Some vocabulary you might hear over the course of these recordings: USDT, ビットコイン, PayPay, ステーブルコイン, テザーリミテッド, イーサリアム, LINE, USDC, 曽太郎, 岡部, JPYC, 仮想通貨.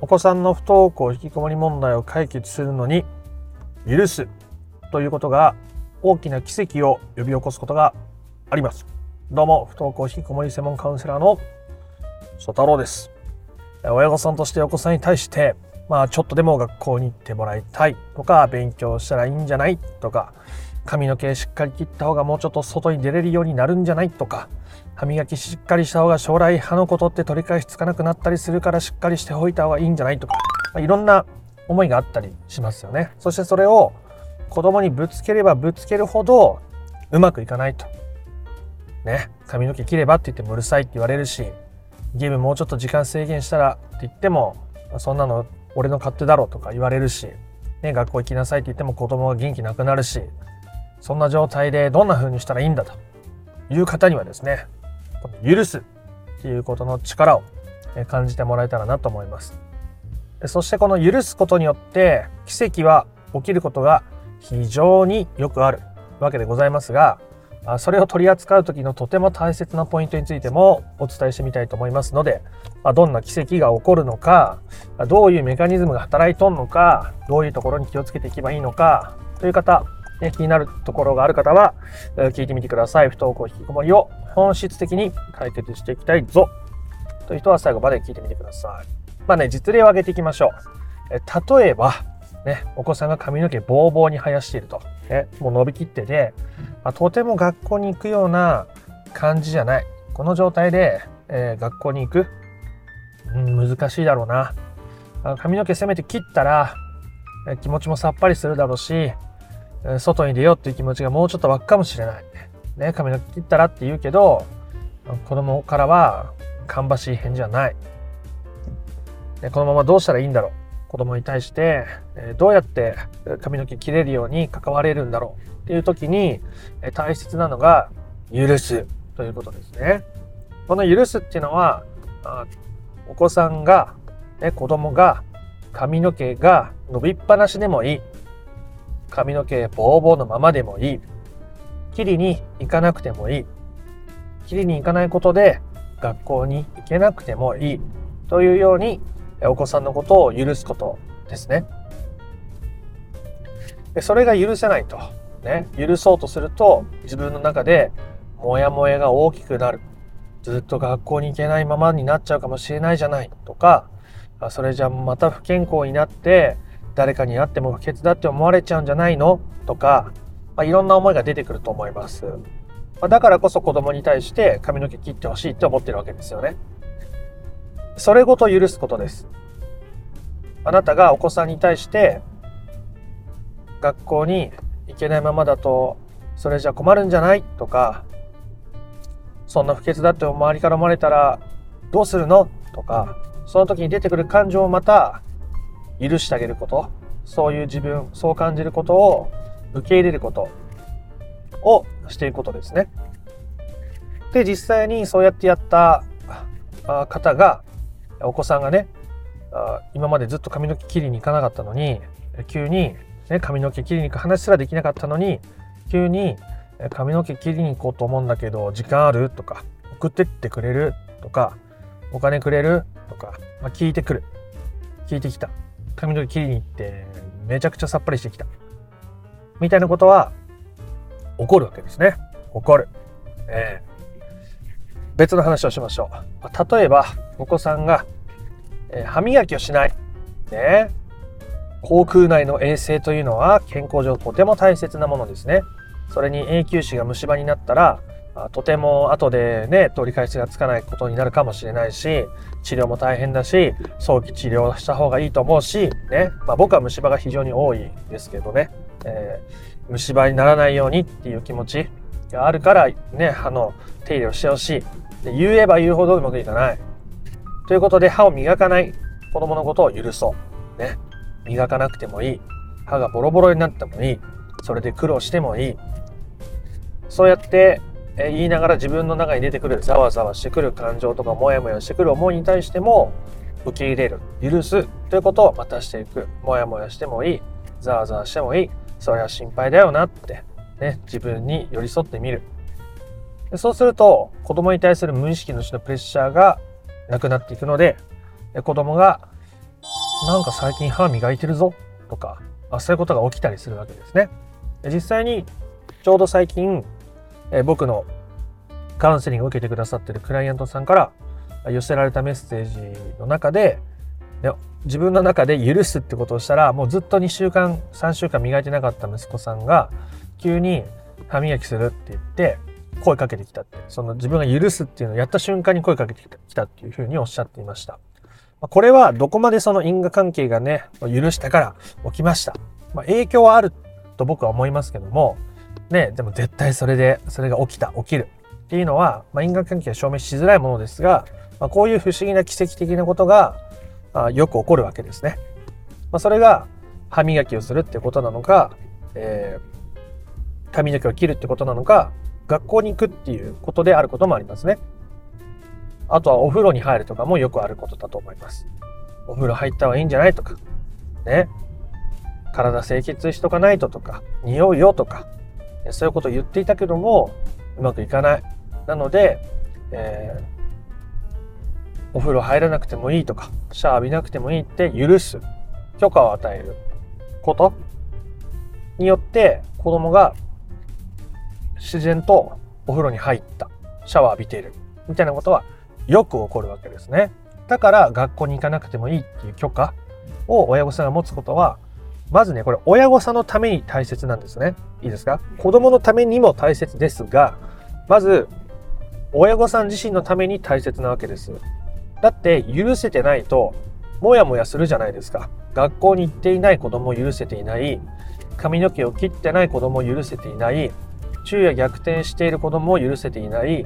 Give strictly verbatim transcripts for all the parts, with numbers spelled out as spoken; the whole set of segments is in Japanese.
お子さんの不登校引きこもり問題を解決するのに許すということが大きな奇跡を呼び起こすことがあります。どうも、不登校引きこもり専門カウンセラーの曽太郎です。親御さんとしてお子さんに対して、まあ、ちょっとでも学校に行ってもらいたいとか、勉強したらいいんじゃないとか、髪の毛しっかり切った方がもうちょっと外に出れるようになるんじゃないとか、歯磨きしっかりした方が将来歯のことって取り返しつかなくなったりするからしっかりしておいた方がいいんじゃないとか、まあ、いろんな思いがあったりしますよね。そしてそれを子供にぶつければぶつけるほどうまくいかないとね、髪の毛切ればって言ってもうるさいって言われるし、ゲームもうちょっと時間制限したらって言ってもそんなの俺の勝手だろとか言われるし、ね、学校行きなさいって言っても子供が元気なくなるし、そんな状態でどんな風にしたらいいんだという方にはですね、許すっていうことの力を感じてもらえたらなと思います。そしてこの許すことによって奇跡は起きることが非常によくあるわけでございますが、それを取り扱う時のとても大切なポイントについてもお伝えしてみたいと思いますので、どんな奇跡が起こるのか、どういうメカニズムが働いとんのか、どういうところに気をつけていけばいいのかという方、気になるところがある方は聞いてみてください。不登校引きこもりを本質的に解決していきたいぞという人は最後まで聞いてみてください。まあね、実例を挙げていきましょう。例えばね、お子さんが髪の毛ボーボーに生やしていると、ね、もう伸びきってて、まあ、とても学校に行くような感じじゃない、この状態で、えー、学校に行く、うん、難しいだろうな、髪の毛せめて切ったら、えー、気持ちもさっぱりするだろうし、外に出ようっていう気持ちがもうちょっと湧くかもしれない、ね、髪の毛切ったらって言うけど子供からは芳しい返事はない、ね、このままどうしたらいいんだろう、子供に対してどうやって髪の毛切れるように関われるんだろうっていう時に大切なのが許すということですね。この許すっていうのは、お子さんが、ね、子供が髪の毛が伸びっぱなしでもいい、髪の毛ボーボーのままでもいい、切りに行かなくてもいい、切りに行かないことで学校に行けなくてもいいというようにお子さんのことを許すことですね。それが許せないと、ね、許そうとすると自分の中でモヤモヤが大きくなる、ずっと学校に行けないままになっちゃうかもしれないじゃないとか、それじゃまた不健康になって誰かに会っても不潔だって思われちゃうんじゃないのとか、まあ、いろんな思いが出てくると思います。まあ、だからこそ子供に対して髪の毛切ってほしいって思ってるわけですよね。それごと許すことです。あなたがお子さんに対して学校に行けないままだとそれじゃ困るんじゃないとか、そんな不潔だって周りから思われたらどうするのとか、その時に出てくる感情をまた許してあげること、そういう自分、そう感じることを受け入れることをしていくことですね。で、実際にそうやってやった方が、お子さんがね、今までずっと髪の毛切りに行かなかったのに急に、ね、髪の毛切りに行く話すらできなかったのに急に髪の毛切りに行こうと思うんだけど時間あるとか、送ってってくれるとか、お金くれるとか、まあ、聞いてくる聞いてきた髪の毛切りに行ってめちゃくちゃさっぱりしてきたみたいなことは起こるわけですね。起こる、えー、別の話をしましょう。例えばお子さんが、えー、歯磨きをしない、ね、口腔内の衛生というのは健康上とても大切なものですね。それに永久歯が虫歯になったらとても後でね、取り返しがつかないことになるかもしれないし、治療も大変だし、早期治療した方がいいと思うし、ね、まあ、僕は虫歯が非常に多いですけどね、えー、虫歯にならないようにっていう気持ちがあるからね、歯の手入れをしてほしいで言えば言うほどうまくいかないということで、歯を磨かない子供のことを許そう、ね、磨かなくてもいい、歯がボロボロになってもいい、それで苦労してもいい、そうやって言いながら自分の中に出てくるざわざわしてくる感情とかモヤモヤしてくる思いに対しても受け入れる、許すということをまたしていく。モヤモヤしてもいい、ざわざわしてもいい、それは心配だよなって、ね、自分に寄り添ってみる。で、そうすると子供に対する無意識のうちのプレッシャーがなくなっていくので、子供がなんか最近歯磨いてるぞとか、あ、そういうことが起きたりするわけですね。実際にちょうど最近、えー、僕のカウンセリングを受けてくださっているクライアントさんから寄せられたメッセージの中で、自分の中で許すってことをしたら、もうずっとにしゅうかんさんしゅうかん磨いてなかった息子さんが急に歯磨きするって言って声かけてきたって、その自分が許すっていうのをやった瞬間に声かけてきたっていうふうにおっしゃっていました。これはどこまでその因果関係がね、許したから起きました、まあ、影響はあると僕は思いますけどもね。でも絶対それでそれが起きた起きるっていうのは、まあ、因果関係は証明しづらいものですが、まあ、こういう不思議な奇跡的なことがよく起こるわけですね。まあ、それが歯磨きをするってことなのか、えー、髪の毛を切るってことなのか、学校に行くっていうことであることもありますね。あとはお風呂に入るとかもよくあることだと思います。お風呂入ったはいいんじゃないとかね、体清潔しとかないととか、匂いよとか、そういうことを言っていたけどもうまくいかない。なので、えーお風呂入らなくてもいいとか、シャワー浴びなくてもいいって許す、許可を与えることによって、子供が自然とお風呂に入った、シャワー浴びているみたいなことはよく起こるわけですね。だから学校に行かなくてもいいっていう許可を親御さんが持つことは、まずね、これ親御さんのために大切なんですね。いいですか？子供のためにも大切ですが、まず親御さん自身のために大切なわけです。だって許せてないともやもやするじゃないですか。学校に行っていない子供を許せていない、髪の毛を切ってない子供を許せていない、昼夜逆転している子供を許せていない、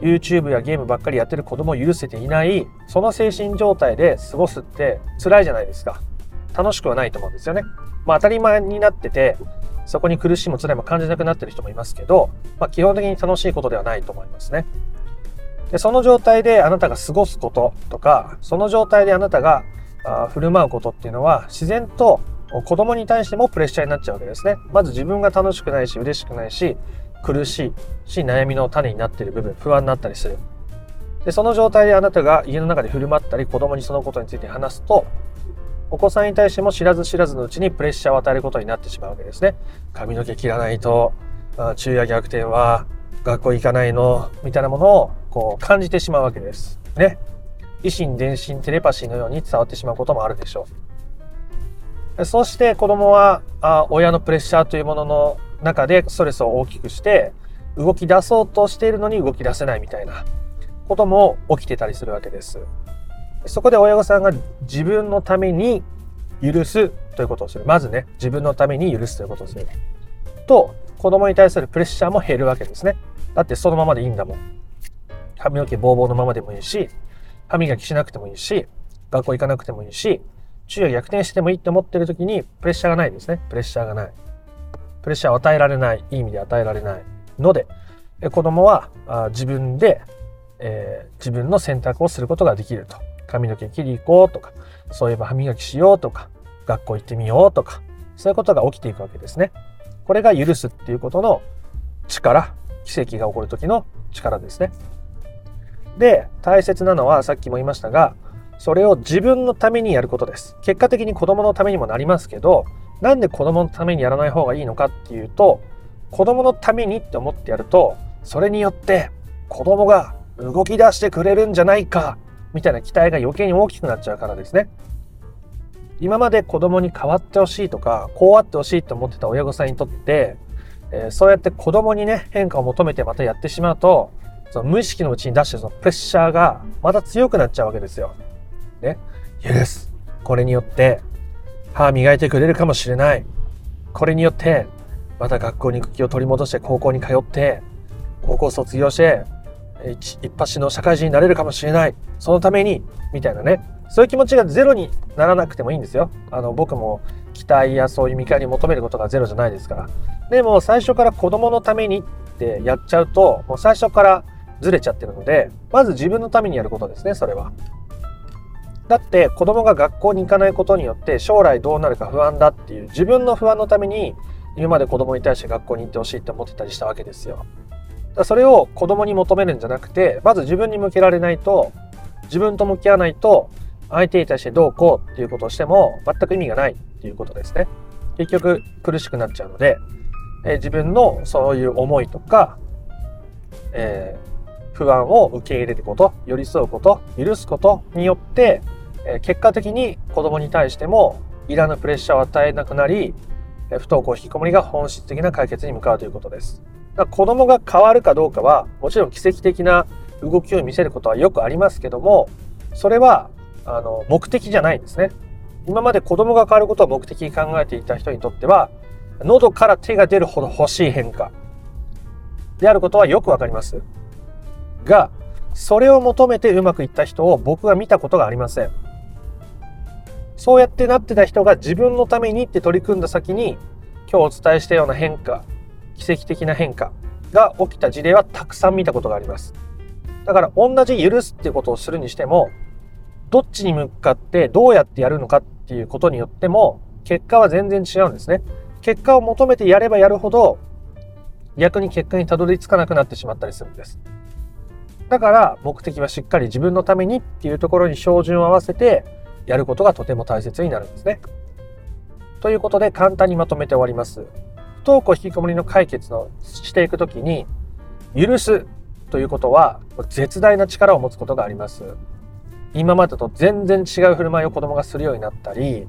YouTube やゲームばっかりやってる子供を許せていない、その精神状態で過ごすって辛いじゃないですか。楽しくはないと思うんですよね。まあ、当たり前になってて、そこに苦しいも辛いも感じなくなってる人もいますけど、まあ、基本的に楽しいことではないと思いますね。で、その状態であなたが過ごすこととか、その状態であなたがあ振る舞うことっていうのは、自然と子供に対してもプレッシャーになっちゃうわけですね。まず自分が楽しくないし、嬉しくないし、苦しいし、悩みの種になっている部分、不安になったりする。で、その状態であなたが家の中で振る舞ったり、子供にそのことについて話すと、お子さんに対しても知らず知らずのうちにプレッシャーを与えることになってしまうわけですね。髪の毛切らないと、昼夜逆転は学校行かないのみたいなものをこう感じてしまうわけですね。以心伝心、テレパシーのように伝わってしまうこともあるでしょう。そして子供はあ親のプレッシャーというものの中でストレスを大きくして、動き出そうとしているのに動き出せないみたいなことも起きてたりするわけです。そこで親御さんが自分のために許すということをする。まずね、自分のために許すということをすると、子供に対するプレッシャーも減るわけですね。だってそのままでいいんだもん。髪の毛ボーボーのままでもいいし、歯磨きしなくてもいいし、学校行かなくてもいいし、昼夜逆転してもいいって思ってる時にプレッシャーがないですね。プレッシャーがない。プレッシャーを与えられない。いい意味で与えられないので、子供は自分で、えー、自分の選択をすることができると。髪の毛切り行こうとか、そういえば歯磨きしようとか、学校行ってみようとか、そういうことが起きていくわけですね。これが許すっていうことの力、奇跡が起こる時の力ですね。で、大切なのはさっきも言いましたが、それを自分のためにやることです。結果的に子供のためにもなりますけど、なんで子供のためにやらない方がいいのかっていうと、子供のためにって思ってやると、それによって子供が動き出してくれるんじゃないかみたいな期待が余計に大きくなっちゃうからですね。今まで子供に変わってほしいとか、こうあってほしいと思ってた親御さんにとって、えー、そうやって子供にね、変化を求めてまたやってしまうと、その無意識のうちに出してるそのプレッシャーがまた強くなっちゃうわけですよ。ね、許す。これによって歯磨いてくれるかもしれない。これによってまた学校に行く気を取り戻して高校に通って、高校卒業して一発の社会人になれるかもしれない。そのためにみたいなね。そういう気持ちがゼロにならなくてもいいんですよ。あの、僕も期待やそういう見返りを求めることがゼロじゃないですから。でも最初から子供のためにってやっちゃうと、もう最初からずれちゃってるので、まず自分のためにやることですね、それは。だって子供が学校に行かないことによって将来どうなるか不安だっていう自分の不安のために、今まで子供に対して学校に行ってほしいって思ってたりしたわけですよ。だからそれを子供に求めるんじゃなくて、まず自分に向けられないと、自分と向き合わないと、相手に対してどうこうっていうことをしても全く意味がないっていうことですね。結局苦しくなっちゃうので、えー、自分のそういう思いとか、えー、不安を受け入れること、寄り添うこと、許すことによって、えー、結果的に子供に対してもいらぬプレッシャーを与えなくなり、不登校引きこもりが本質的な解決に向かうということです。だから子供が変わるかどうかはもちろん奇跡的な動きを見せることはよくありますけども、それはあの目的じゃないんですね。今まで子供が変わることを目的に考えていた人にとっては、喉から手が出るほど欲しい変化であることはよくわかりますが、それを求めてうまくいった人を僕は見たことがありません。そうやってなってた人が自分のためにって取り組んだ先に、今日お伝えしたような変化、奇跡的な変化が起きた事例はたくさん見たことがあります。だから同じ許すっていうことをするにしても、どっちに向かってどうやってやるのかっていうことによっても結果は全然違うんですね。結果を求めてやればやるほど逆に結果にたどり着かなくなってしまったりするんです。だから目的はしっかり自分のためにっていうところに照準を合わせてやることがとても大切になるんですね。ということで簡単にまとめて終わります。不登校引きこもりの解決をしていくときに、許すということは絶大な力を持つことがあります。今までと全然違う振る舞いを子供がするようになったり、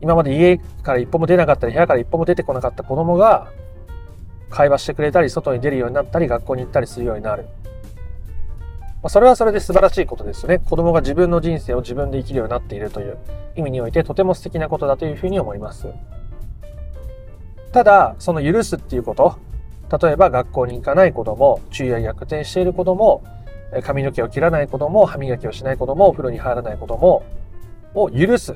今まで家から一歩も出なかったり部屋から一歩も出てこなかった子供が会話してくれたり、外に出るようになったり、学校に行ったりするようになる。それはそれで素晴らしいことですよね。子供が自分の人生を自分で生きるようになっているという意味においてとても素敵なことだというふうに思います。ただ、その許すっていうこと、例えば学校に行かない子供、昼夜逆転している子供、髪の毛を切らない子供、歯磨きをしない子供、お風呂に入らない子供を許す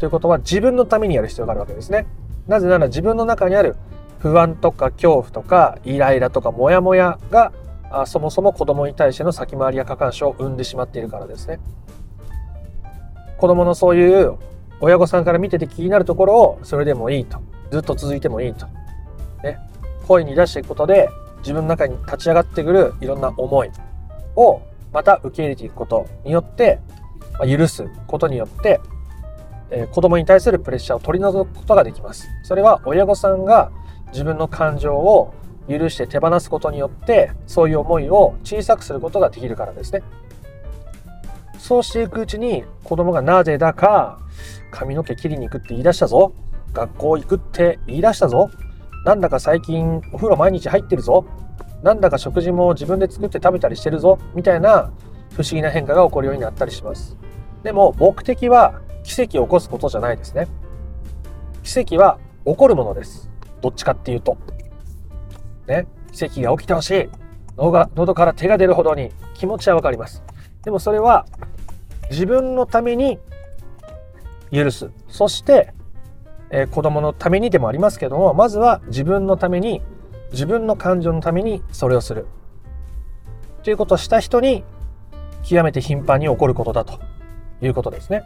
ということは自分のためにやる必要があるわけですね。なぜなら自分の中にある不安とか恐怖とかイライラとかモヤモヤがそもそも子供に対しての先回りや過干渉を生んでしまっているからですね。子供のそういう親御さんから見てて気になるところをそれでもいいと、ずっと続いてもいいと、ね、声に出していくことで自分の中に立ち上がってくるいろんな思いをまた受け入れていくことによって、まあ、許すことによって、えー、子供に対するプレッシャーを取り除くことができます。それは親御さんが自分の感情を許して手放すことによってそういう思いを小さくすることができるからですね。そうしていくうちに子供がなぜだか髪の毛切りに行くって言い出したぞ、学校行くって言い出したぞ、なんだか最近お風呂毎日入ってるぞ、なんだか食事も自分で作って食べたりしてるぞみたいな不思議な変化が起こるようになったりします。でも目的は奇跡を起こすことじゃないですね。奇跡は起こるものです。どっちかっていうと、ね、奇跡が起きてほしい、喉から手が出るほどに気持ちはわかります。でもそれは自分のために許す、そして、えー、子供のためにでもありますけども、まずは自分のために、自分の感情のためにそれをするということをした人に極めて頻繁に起こることだということですね。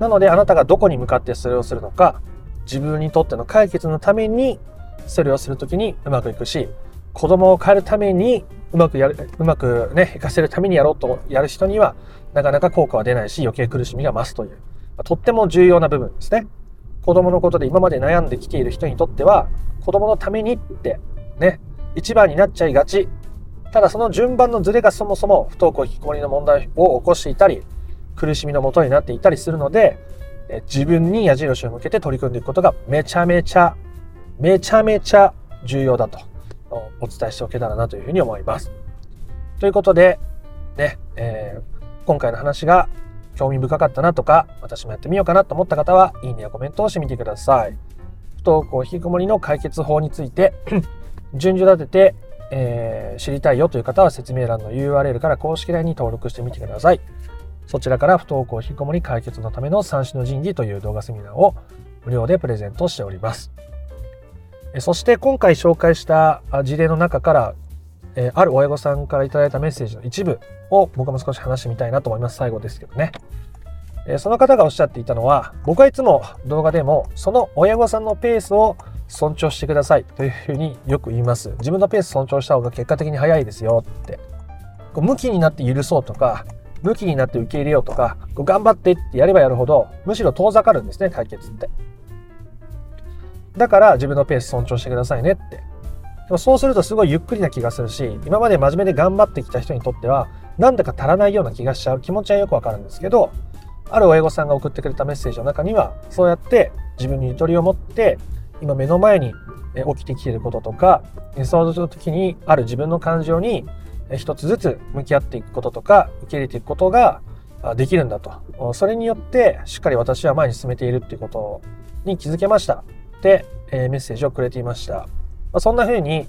なのであなたがどこに向かってそれをするのか、自分にとっての解決のためにそれをするときにうまくいくし、子供を変えるためにうまくやる、うまくね、生かせるためにやろうとやる人にはなかなか効果は出ないし、余計苦しみが増すというとっても重要な部分ですね。子供のことで今まで悩んできている人にとっては、子供のためにってね、一番になっちゃいがち。ただその順番のズレがそもそも不登校引きこもりの問題を起こしていたり、苦しみの元になっていたりするので、自分に矢印を向けて取り組んでいくことがめちゃめちゃめちゃめちゃ重要だとお伝えしておけたらなというふうに思います。ということでね、えー、今回の話が興味深かったなとか、私もやってみようかなと思った方はいいねやコメントをしてみてください。不登校引きこもりの解決法について順序立てて、えー、知りたいよという方は説明欄の ユーアールエル から公式 ライン に登録してみてください。そちらから不登校引きこもり解決のための三種の神器という動画セミナーを無料でプレゼントしております。そして今回紹介した事例の中から、えー、ある親御さんからいただいたメッセージの一部を僕も少し話してみたいなと思います。最後ですけどね、えー、その方がおっしゃっていたのは、僕はいつも動画でもその親御さんのペースを尊重してくださいというふうによく言います。自分のペース尊重した方が結果的に早いですよって。こう向きになって許そうとか、向きになって受け入れようとか頑張ってってやればやるほどむしろ遠ざかるんですね、解決って。だから自分のペース尊重してくださいねって。でもそうするとすごいゆっくりな気がするし、今まで真面目で頑張ってきた人にとってはなんだか足らないような気がしちゃう気持ちはよくわかるんですけど、ある親御さんが送ってくれたメッセージの中には、そうやって自分にゆとりを持って今目の前に起きてきていることとか、その時にある自分の感情に一つずつ向き合っていくこととか受け入れていくことができるんだと、それによってしっかり私は前に進めているっていうことに気づけましたってメッセージをくれていました。そんな風に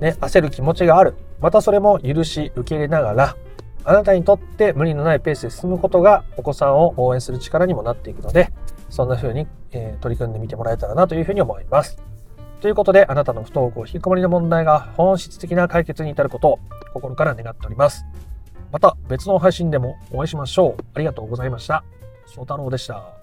ね、焦る気持ちがある、またそれも許し受け入れながら、あなたにとって無理のないペースで進むことがお子さんを応援する力にもなっていくので、そんな風に取り組んでみてもらえたらなというふうに思います。ということで、あなたの不登校引きこもりの問題が本質的な解決に至ることを心から願っております。また別の配信でもお会いしましょう。ありがとうございました。翔太郎でした。